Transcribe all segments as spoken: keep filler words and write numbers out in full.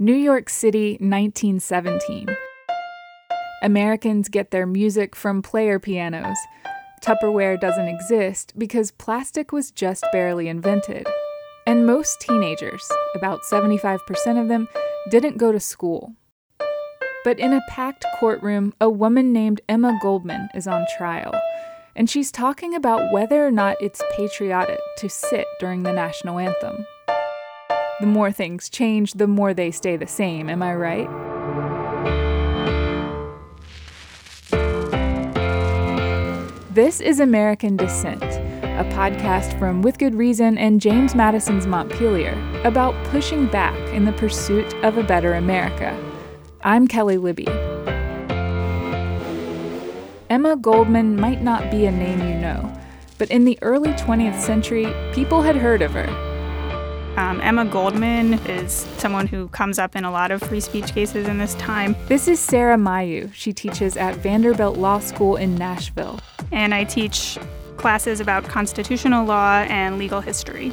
New York City, nineteen seventeen. Americans get their music from player pianos. Tupperware doesn't exist because plastic was just barely invented. And most teenagers, about seventy-five percent of them, didn't go to school. But in a packed courtroom, a woman named Emma Goldman is on trial, and she's talking about whether or not it's patriotic to sit during the national anthem. The more things change, the more they stay the same, am I right? This is American Dissent, a podcast from With Good Reason and James Madison's Montpelier about pushing back in the pursuit of a better America. I'm Kelly Libby. Emma Goldman might not be a name you know, but in the early twentieth century, people had heard of her. Um, Emma Goldman is someone who comes up in a lot of free speech cases in this time. This is Sarah Mayu. She teaches at Vanderbilt Law School in Nashville. And I teach classes about constitutional law and legal history.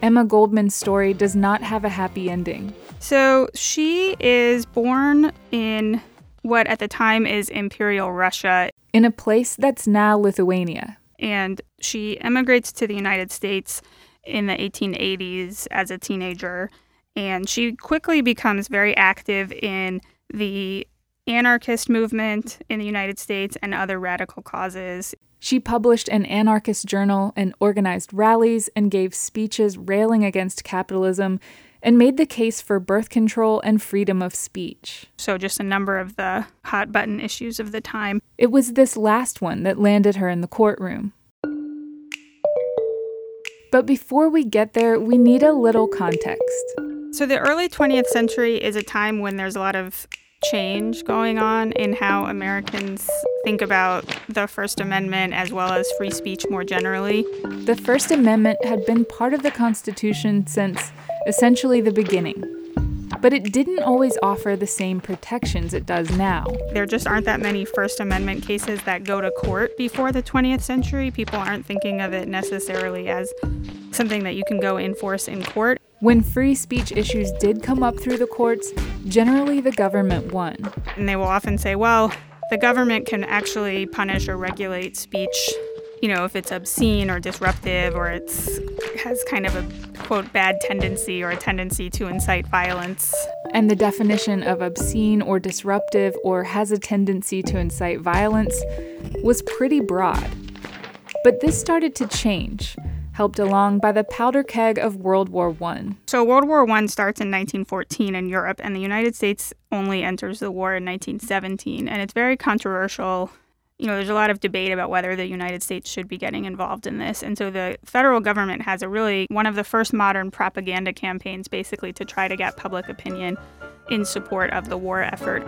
Emma Goldman's story does not have a happy ending. So she is born in what at the time is Imperial Russia. In a place that's now Lithuania. And she emigrates to the United States in the eighteen eighties as a teenager, and she quickly becomes very active in the anarchist movement in the United States and other radical causes. She published an anarchist journal and organized rallies and gave speeches railing against capitalism and made the case for birth control and freedom of speech. So just a number of the hot-button issues of the time. It was this last one that landed her in the courtroom. But before we get there, we need a little context. So the early twentieth century is a time when there's a lot of change going on in how Americans think about the First Amendment as well as free speech more generally. The First Amendment had been part of the Constitution since essentially the beginning. But it didn't always offer the same protections it does now. There just aren't that many First Amendment cases that go to court before the twentieth century. People aren't thinking of it necessarily as something that you can go enforce in court. When free speech issues did come up through the courts, generally the government won. And they will often say, well, the government can actually punish or regulate speech, you know, if it's obscene or disruptive or it's has kind of a, quote, bad tendency or a tendency to incite violence. And the definition of obscene or disruptive or has a tendency to incite violence was pretty broad. But this started to change, helped along by the powder keg of World War One. So World War One starts in nineteen fourteen in Europe, and the United States only enters the war in nineteen seventeen, and it's very controversial. You know, there's a lot of debate about whether the United States should be getting involved in this. And so the federal government has a really one of the first modern propaganda campaigns, basically, to try to get public opinion in support of the war effort.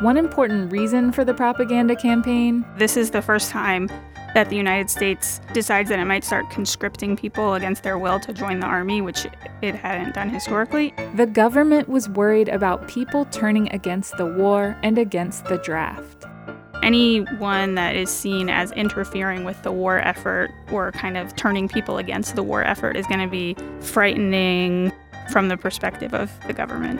One important reason for the propaganda campaign. This is the first time that the United States decides that it might start conscripting people against their will to join the army, which it hadn't done historically. The government was worried about people turning against the war and against the draft. Anyone that is seen as interfering with the war effort or kind of turning people against the war effort is going to be frightening from the perspective of the government.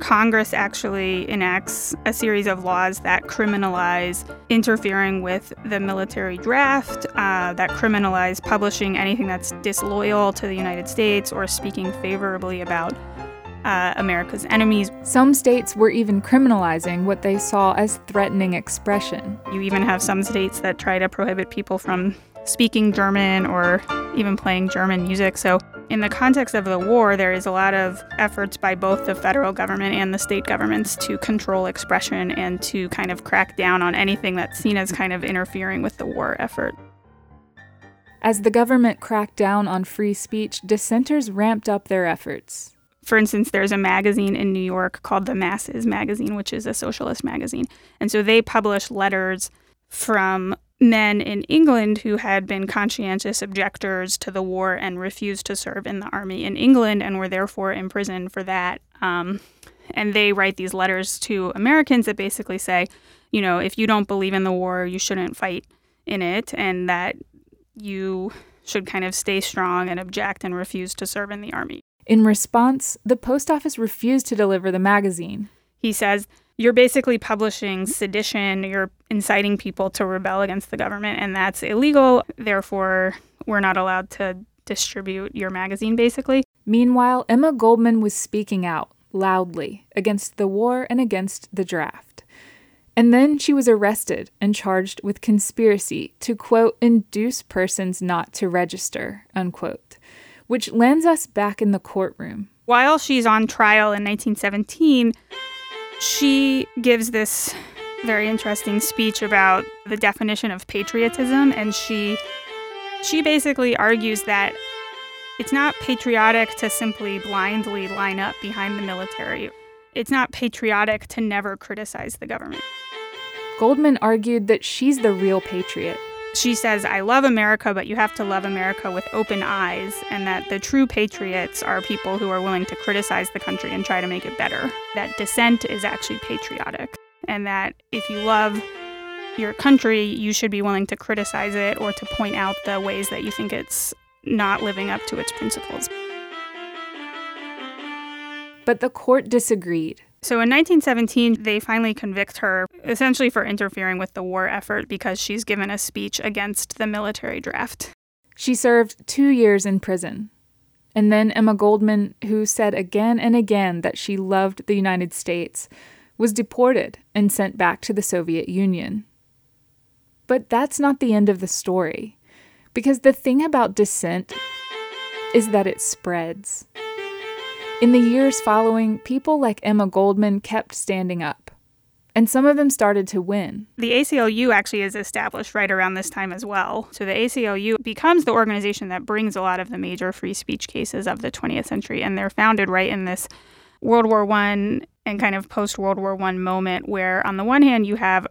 Congress actually enacts a series of laws that criminalize interfering with the military draft, uh, that criminalize publishing anything that's disloyal to the United States or speaking favorably about Uh, America's enemies. Some states were even criminalizing what they saw as threatening expression. You even have some states that try to prohibit people from speaking German or even playing German music. So in the context of the war, there is a lot of efforts by both the federal government and the state governments to control expression and to kind of crack down on anything that's seen as kind of interfering with the war effort. As the government cracked down on free speech, dissenters ramped up their efforts. For instance, there's a magazine in New York called The Masses Magazine, which is a socialist magazine. And so they publish letters from men in England who had been conscientious objectors to the war and refused to serve in the army in England and were therefore imprisoned for that. Um, and they write these letters to Americans that basically say, you know, if you don't believe in the war, you shouldn't fight in it, and that you should kind of stay strong and object and refuse to serve in the army. In response, the post office refused to deliver the magazine. He says, you're basically publishing sedition, you're inciting people to rebel against the government, and that's illegal, therefore we're not allowed to distribute your magazine, basically. Meanwhile, Emma Goldman was speaking out, loudly, against the war and against the draft. And then she was arrested and charged with conspiracy to, quote, induce persons not to register, unquote, which lands us back in the courtroom. While she's on trial in nineteen seventeen, she gives this very interesting speech about the definition of patriotism, and she she basically argues that it's not patriotic to simply blindly line up behind the military. It's not patriotic to never criticize the government. Goldman argued that she's the real patriot. She says, I love America, but you have to love America with open eyes, and that the true patriots are people who are willing to criticize the country and try to make it better. That dissent is actually patriotic, and that if you love your country, you should be willing to criticize it or to point out the ways that you think it's not living up to its principles. But the court disagreed. So in nineteen seventeen, they finally convict her, essentially for interfering with the war effort because she's given a speech against the military draft. She served two years in prison. And then Emma Goldman, who said again and again that she loved the United States, was deported and sent back to the Soviet Union. But that's not the end of the story. Because the thing about dissent is that it spreads. In the years following, people like Emma Goldman kept standing up, and some of them started to win. The A C L U actually is established right around this time as well. So the A C L U becomes the organization that brings a lot of the major free speech cases of the twentieth century, and they're founded right in this World War One and kind of post-World War One moment where, on the one hand, you have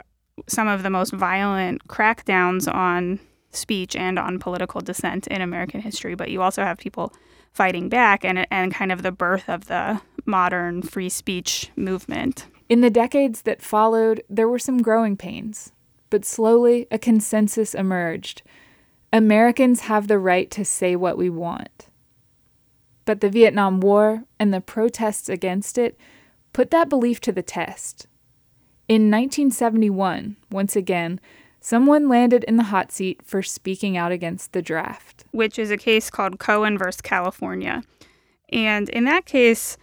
some of the most violent crackdowns on speech and on political dissent in American history, but you also have people fighting back and and kind of the birth of the modern free speech movement. In the decades that followed, there were some growing pains, but slowly a consensus emerged. Americans have the right to say what we want. But the Vietnam War and the protests against it put that belief to the test. In nineteen seventy-one, once again, someone landed in the hot seat for speaking out against the draft. Which is a case called Cohen versus California. And in that case,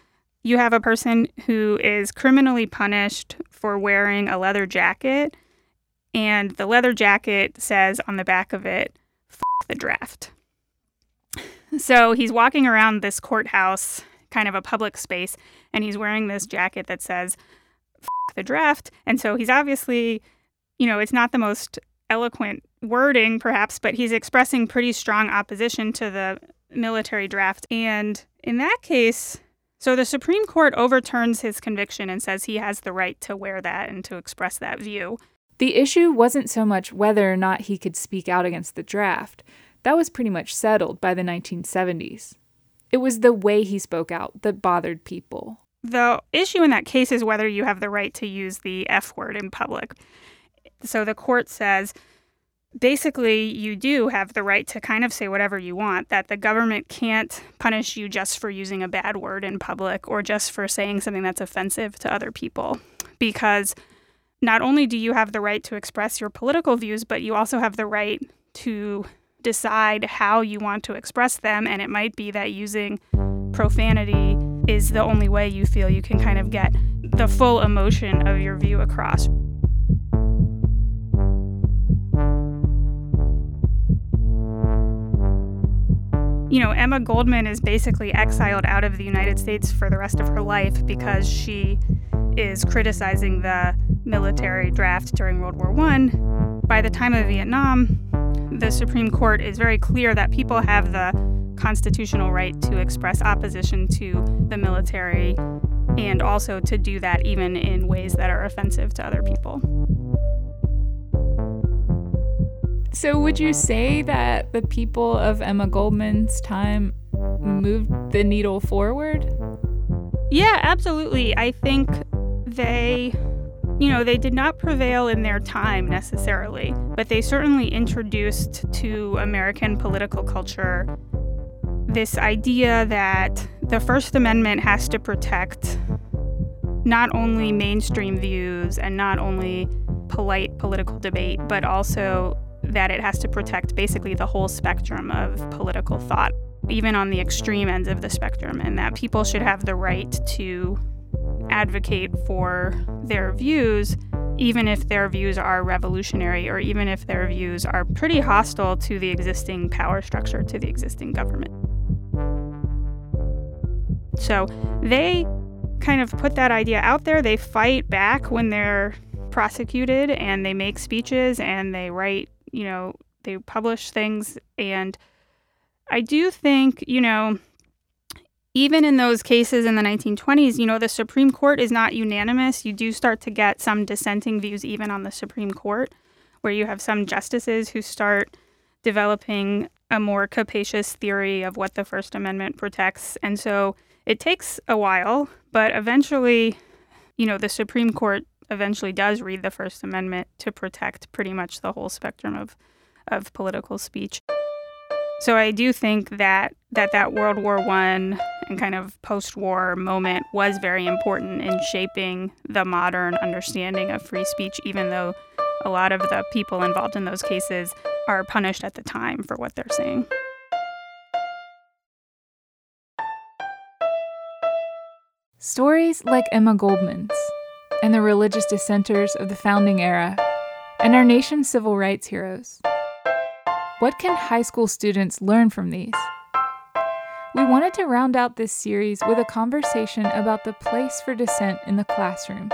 you have a person who is criminally punished for wearing a leather jacket. And the leather jacket says on the back of it, F the draft. So he's walking around this courthouse, kind of a public space, and he's wearing this jacket that says, F the draft. And so he's obviously, you know, it's not the most eloquent wording, perhaps, but he's expressing pretty strong opposition to the military draft. And in that case, so the Supreme Court overturns his conviction and says he has the right to wear that and to express that view. The issue wasn't so much whether or not he could speak out against the draft. That was pretty much settled by the nineteen seventies. It was the way he spoke out that bothered people. The issue in that case is whether you have the right to use the F word in public. So the court says, basically, you do have the right to kind of say whatever you want, that the government can't punish you just for using a bad word in public or just for saying something that's offensive to other people. Because not only do you have the right to express your political views, but you also have the right to decide how you want to express them. And it might be that using profanity is the only way you feel you can kind of get the full emotion of your view across. You know, Emma Goldman is basically exiled out of the United States for the rest of her life because she is criticizing the military draft during World War One. By the time of Vietnam, the Supreme Court is very clear that people have the constitutional right to express opposition to the military and also to do that even in ways that are offensive to other people. So would you say that the people of Emma Goldman's time moved the needle forward? Yeah, absolutely. I think they, you know, they did not prevail in their time necessarily, but they certainly introduced to American political culture this idea that the First Amendment has to protect not only mainstream views and not only polite political debate, but also that it has to protect basically the whole spectrum of political thought, even on the extreme ends of the spectrum, and that people should have the right to advocate for their views, even if their views are revolutionary or even if their views are pretty hostile to the existing power structure, to the existing government. So they kind of put that idea out there. They fight back when they're prosecuted, and they make speeches, and they write, you know, they publish things. And I do think, you know, even in those cases in the nineteen twenties, you know, the Supreme Court is not unanimous. You do start to get some dissenting views even on the Supreme Court, where you have some justices who start developing a more capacious theory of what the First Amendment protects. And so it takes a while, but eventually, you know, the Supreme Court eventually does read the First Amendment to protect pretty much the whole spectrum of of political speech. So I do think that that, that World War One and kind of post-war moment was very important in shaping the modern understanding of free speech, even though a lot of the people involved in those cases are punished at the time for what they're saying. Stories like Emma Goldman's and the religious dissenters of the founding era, and our nation's civil rights heroes. What can high school students learn from these? We wanted to round out this series with a conversation about the place for dissent in the classroom.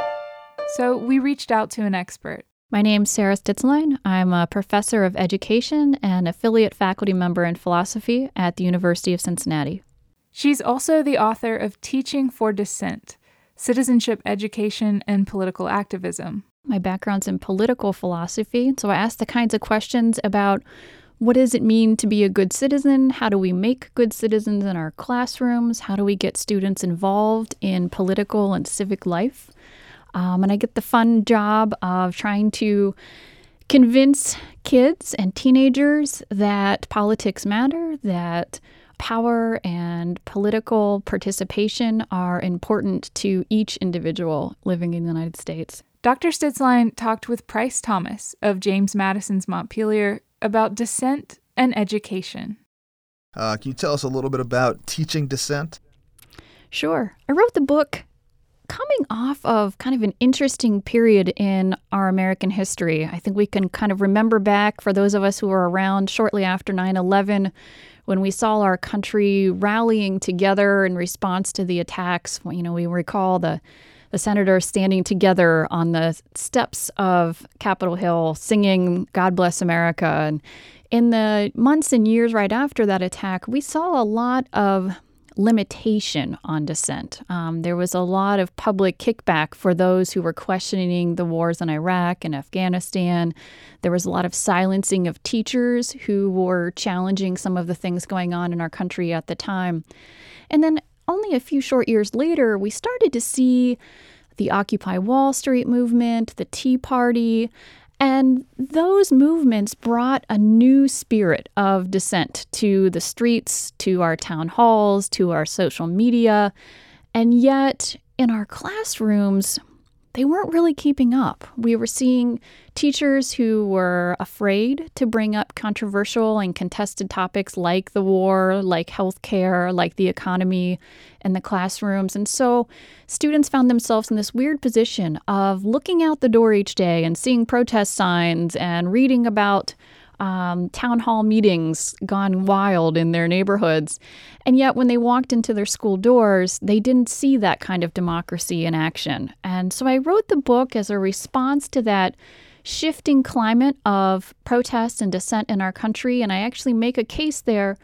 So we reached out to an expert. My name's Sarah Stitzlein. I'm a professor of education and affiliate faculty member in philosophy at the University of Cincinnati. She's also the author of Teaching for Dissent, Citizenship Education and Political Activism. My background's in political philosophy, so I asked the kinds of questions about what does it mean to be a good citizen? How do we make good citizens in our classrooms? How do we get students involved in political and civic life? Um, and I get the fun job of trying to convince kids and teenagers that politics matter, that power and political participation are important to each individual living in the United States. Doctor Stitzlein talked with Price Thomas of James Madison's Montpelier about dissent and education. Uh, can you tell us a little bit about teaching dissent? Sure. I wrote the book coming off of kind of an interesting period in our American history. I think we can kind of remember back, for those of us who were around shortly after nine eleven, when we saw our country rallying together in response to the attacks. You know, we recall the, the senators standing together on the steps of Capitol Hill singing God Bless America. And in the months and years right after that attack, we saw a lot of limitation on dissent. Um, there was a lot of public kickback for those who were questioning the wars in Iraq and Afghanistan. There was a lot of silencing of teachers who were challenging some of the things going on in our country at the time. And then only a few short years later, we started to see the Occupy Wall Street movement, the Tea Party, and those movements brought a new spirit of dissent to the streets, to our town halls, to our social media. And yet, in our classrooms, they weren't really keeping up. We were seeing teachers who were afraid to bring up controversial and contested topics like the war, like healthcare, like the economy in the classrooms. And so students found themselves in this weird position of looking out the door each day and seeing protest signs and reading about Um, town hall meetings gone wild in their neighborhoods. And yet when they walked into their school doors, they didn't see that kind of democracy in action. And so I wrote the book as a response to that shifting climate of protest and dissent in our country. And I actually make a case there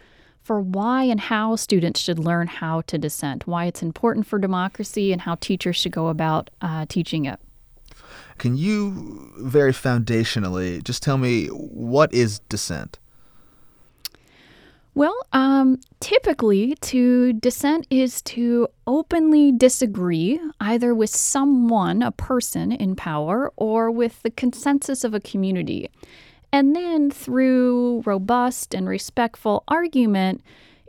for why and how students should learn how to dissent, why it's important for democracy, and how teachers should go about uh, teaching it. Can you, very foundationally, just tell me, what is dissent? Well, um, typically, to dissent is to openly disagree either with someone, a person in power, or with the consensus of a community. And then through robust and respectful argument,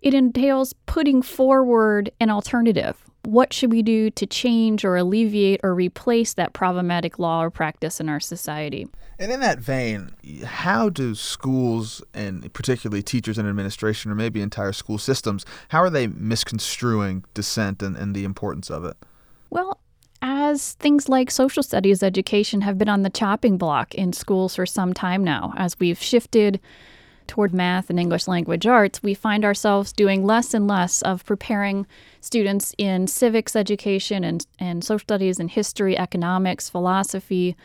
it entails putting forward an alternative. What should we do to change or alleviate or replace that problematic law or practice in our society? And in that vein, how do schools, and particularly teachers and administration, or maybe entire school systems, how are they misconstruing dissent and, and the importance of it? Well, as things like social studies education have been on the chopping block in schools for some time now, as we've shifted toward math and English language arts, we find ourselves doing less and less of preparing students in civics education and, and social studies and history, economics, philosophy,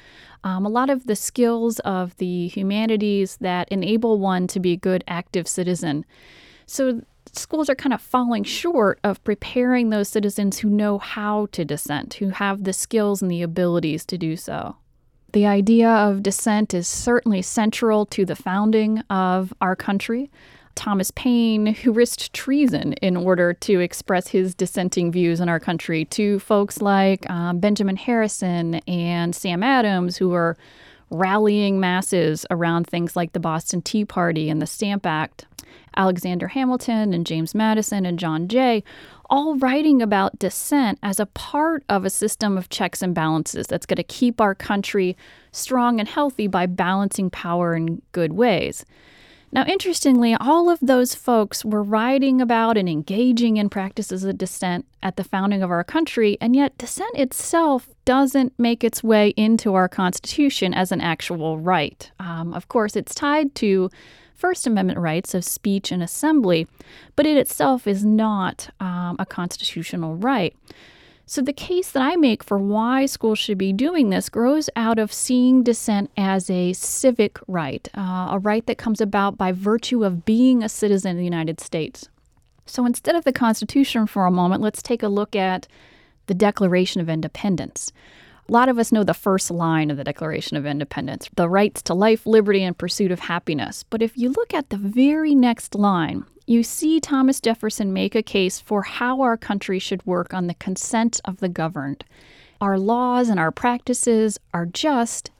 um, a lot of the skills of the humanities that enable one to be a good active citizen. So schools are kind of falling short of preparing those citizens who know how to dissent, who have the skills and the abilities to do so. The idea of dissent is certainly central to the founding of our country. Thomas Paine, who risked treason in order to express his dissenting views in our country, to folks like um, Benjamin Harrison and Sam Adams, who were rallying masses around things like the Boston Tea Party and the Stamp Act, Alexander Hamilton and James Madison and John Jay, all writing about dissent as a part of a system of checks and balances that's going to keep our country strong and healthy by balancing power in good ways. Now, interestingly, all of those folks were writing about and engaging in practices of dissent at the founding of our country, and yet dissent itself doesn't make its way into our Constitution as an actual right. Um, of course, it's tied to First Amendment rights of speech and assembly, but it itself is not um, a constitutional right. So the case that I make for why schools should be doing this grows out of seeing dissent as a civic right, uh, a right that comes about by virtue of being a citizen of the United States. So instead of the Constitution for a moment, let's take a look at the Declaration of Independence. A lot of us know the first line of the Declaration of Independence, the rights to life, liberty, and pursuit of happiness. But if you look at the very next line, you see Thomas Jefferson make a case for how our country should work on the consent of the governed. Our laws and our practices are just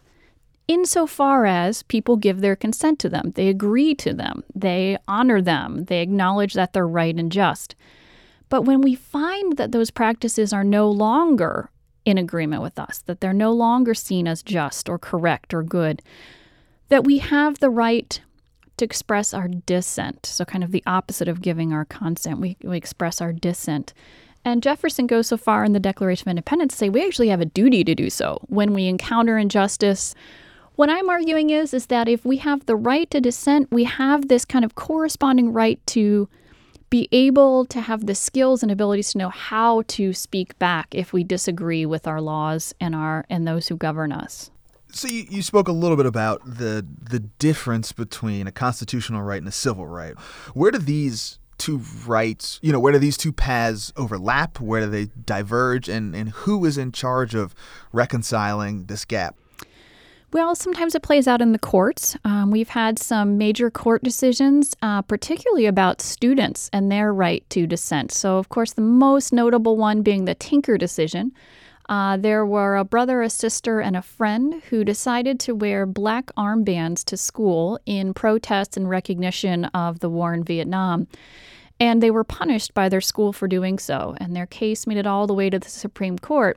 insofar as people give their consent to them. They agree to them. They honor them. They acknowledge that they're right and just. But when we find that those practices are no longer in agreement with us, that they're no longer seen as just or correct or good, that we have the right to express our dissent. So kind of the opposite of giving our consent, we, we express our dissent. And Jefferson goes so far in the Declaration of Independence to say we actually have a duty to do so when we encounter injustice. What I'm arguing is, is that if we have the right to dissent, we have this kind of corresponding right to be able to have the skills and abilities to know how to speak back if we disagree with our laws and our and those who govern us. So you, you spoke a little bit about the the difference between a constitutional right and a civil right. Where do these two rights, you know, where do these two paths overlap? Where do they diverge? And, and who is in charge of reconciling this gap? Well, sometimes it plays out in the courts. Um, we've had some major court decisions, uh, particularly about students and their right to dissent. So, of course, the most notable one being the Tinker decision. Uh, there were a brother, a sister, and a friend who decided to wear black armbands to school in protest and recognition of the war in Vietnam. And they were punished by their school for doing so. And their case made it all the way to the Supreme Court.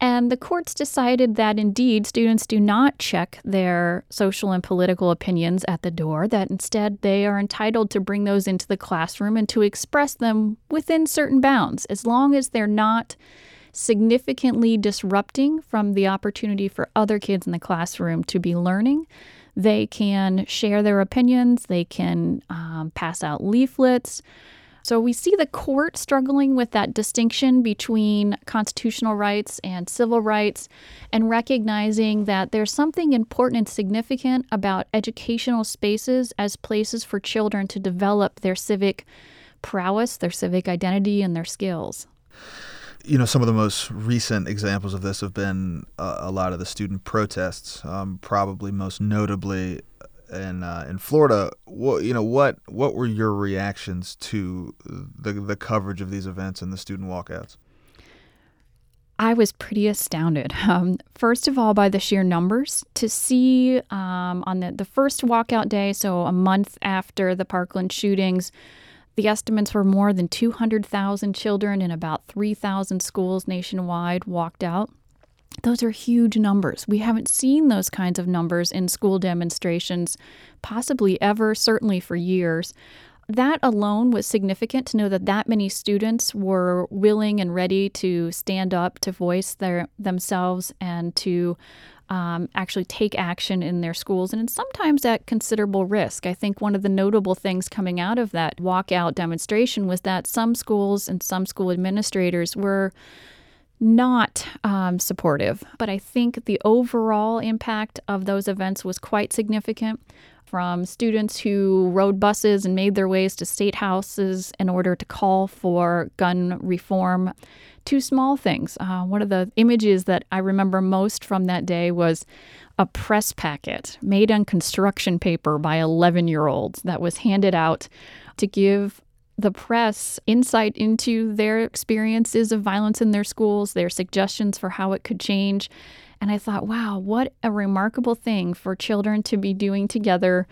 And the courts decided that, indeed, students do not check their social and political opinions at the door, that instead they are entitled to bring those into the classroom and to express them within certain bounds, as long as they're not significantly disrupting from the opportunity for other kids in the classroom to be learning. They can share their opinions. They can um, pass out leaflets. So we see the court struggling with that distinction between constitutional rights and civil rights and recognizing that there's something important and significant about educational spaces as places for children to develop their civic prowess, their civic identity, and their skills. You know, some of the most recent examples of this have been uh, a lot of the student protests, um, probably most notably in uh, in Florida. What, you know, what what were your reactions to the the coverage of these events and the student walkouts? I was pretty astounded. Um, first of all, by the sheer numbers. To see um, on the, the first walkout day, so a month after the Parkland shootings, The estimates were more than two hundred thousand children in about three thousand schools nationwide walked out. Those are huge numbers. We haven't seen those kinds of numbers in school demonstrations possibly ever, certainly for years. That alone was significant to know that that many students were willing and ready to stand up, to voice their themselves, and to um, actually take action in their schools, and sometimes at considerable risk. I think one of the notable things coming out of that walkout demonstration was that some schools and some school administrators were not um, supportive. But I think the overall impact of those events was quite significant, from students who rode buses and made their ways to state houses in order to call for gun reform, to small things. Uh, one of the images that I remember most from that day was a press packet made on construction paper by eleven-year-olds that was handed out to give the press insight into their experiences of violence in their schools, their suggestions for how it could change. And I thought, wow, what a remarkable thing for children to be doing together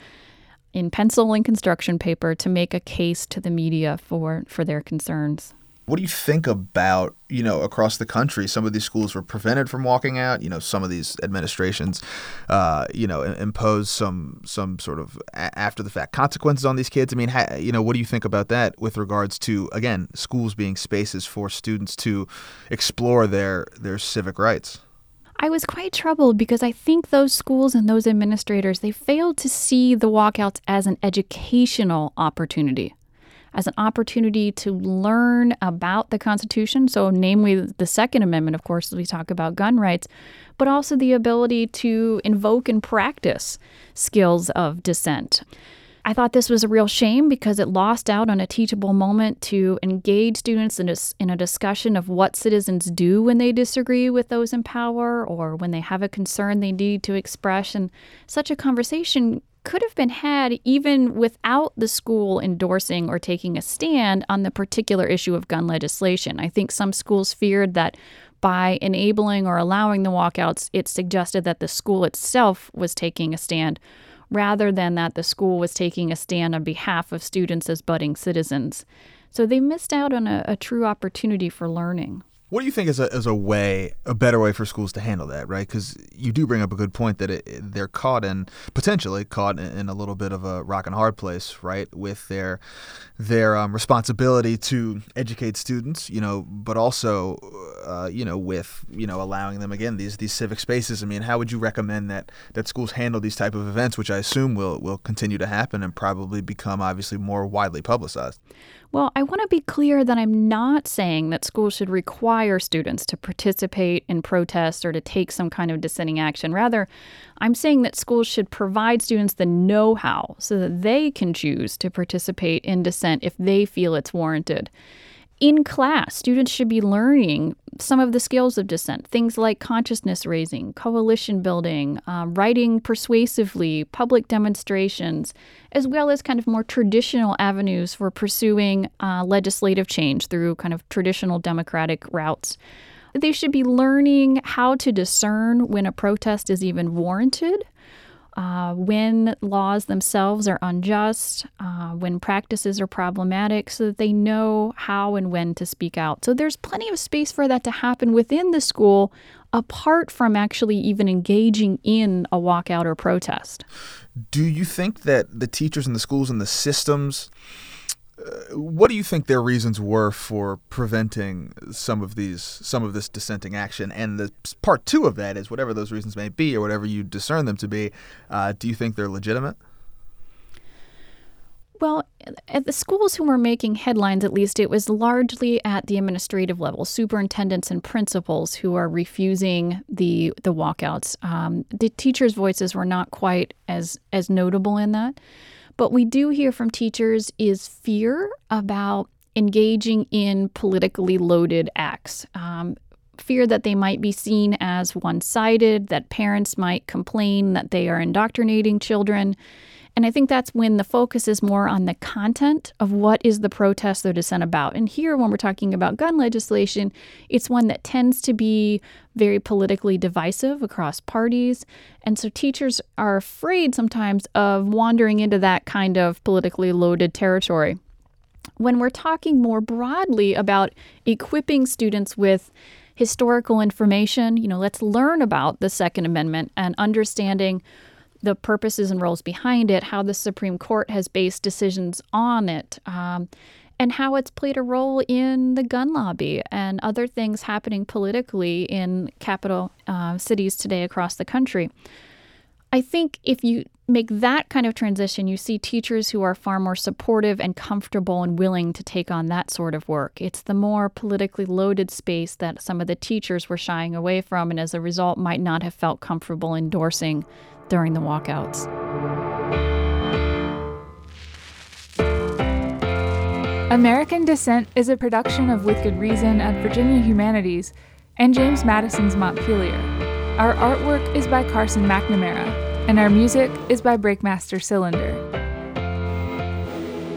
in pencil and construction paper to make a case to the media for, for their concerns. What do you think about, you know, across the country, some of these schools were prevented from walking out. You know, some of these administrations, uh, you know, impose some some sort of a- after the fact consequences on these kids. I mean, ha- you know, what do you think about that with regards to, again, schools being spaces for students to explore their their civic rights? I was quite troubled because I think those schools and those administrators, they failed to see the walkouts as an educational opportunity, as an opportunity to learn about the Constitution, so namely the Second Amendment, of course, as we talk about gun rights, but also the ability to invoke and practice skills of dissent. I thought this was a real shame because it lost out on a teachable moment to engage students in a, in a discussion of what citizens do when they disagree with those in power or when they have a concern they need to express. And such a conversation could have been had even without the school endorsing or taking a stand on the particular issue of gun legislation. I think some schools feared that by enabling or allowing the walkouts, it suggested that the school itself was taking a stand, rather than that the school was taking a stand on behalf of students as budding citizens. So they missed out on a, a true opportunity for learning. What do you think is a, is a way, a better way for schools to handle that, right? Because you do bring up a good point that it, they're caught in, potentially caught in, in a little bit of a rock and hard place, right, with their their um, responsibility to educate students, you know, but also, uh, you know, with, you know, allowing them, again, these these civic spaces. I mean, how would you recommend that, that schools handle these type of events, which I assume will, will continue to happen and probably become obviously more widely publicized? Well, I want to be clear that I'm not saying that schools should require students to participate in protests or to take some kind of dissenting action. Rather, I'm saying that schools should provide students the know-how so that they can choose to participate in dissent if they feel it's warranted. In class, students should be learning some of the skills of dissent, things like consciousness raising, coalition building, uh, writing persuasively, public demonstrations, as well as kind of more traditional avenues for pursuing uh, legislative change through kind of traditional democratic routes. They should be learning how to discern when a protest is even warranted, Uh, when laws themselves are unjust, uh, when practices are problematic, so that they know how and when to speak out. So there's plenty of space for that to happen within the school, apart from actually even engaging in a walkout or protest. Do you think that the teachers and the schools and the systems, uh, what do you think their reasons were for preventing some of these, some of this dissenting action? And the part two of that is, whatever those reasons may be, or whatever you discern them to be, uh, do you think they're legitimate? Well, at the schools who were making headlines, at least, it was largely at the administrative level, superintendents and principals who are refusing the the walkouts. Um, the teachers' voices were not quite as as notable in that. What we do hear from teachers is fear about engaging in politically loaded acts, um, fear that they might be seen as one-sided, that parents might complain that they are indoctrinating children. And I think that's when the focus is more on the content of what is the protest or dissent about. And here, when we're talking about gun legislation, it's one that tends to be very politically divisive across parties. And so teachers are afraid sometimes of wandering into that kind of politically loaded territory. when we're talking more broadly about equipping students with historical information, you know, let's learn about the Second Amendment and understanding the purposes and roles behind it, how the Supreme Court has based decisions on it, um, and how it's played a role in the gun lobby and other things happening politically in capital uh, cities today across the country. I think if you make that kind of transition, you see teachers who are far more supportive and comfortable and willing to take on that sort of work. It's the more politically loaded space that some of the teachers were shying away from and as a result might not have felt comfortable endorsing during the walkouts. American Dissent is a production of With Good Reason at Virginia Humanities and James Madison's Montpelier. Our artwork is by Carson McNamara, and our music is by Breakmaster Cylinder.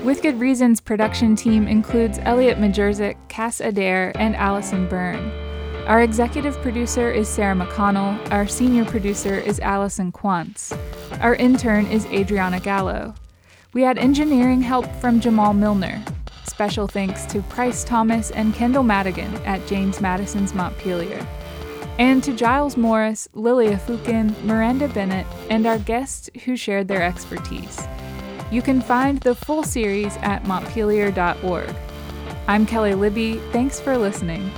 With Good Reason's production team includes Elliot Majerzik, Cass Adair, and Allison Byrne. Our executive producer is Sarah McConnell. Our senior producer is Allison Quance. Our intern is Adriana Gallo. We had engineering help from Jamal Milner. Special thanks to Price Thomas and Kendall Madigan at James Madison's Montpelier. And to Giles Morris, Lily Afukin, Miranda Bennett, and our guests who shared their expertise. You can find the full series at montpelier dot org. I'm Kelly Libby. Thanks for listening.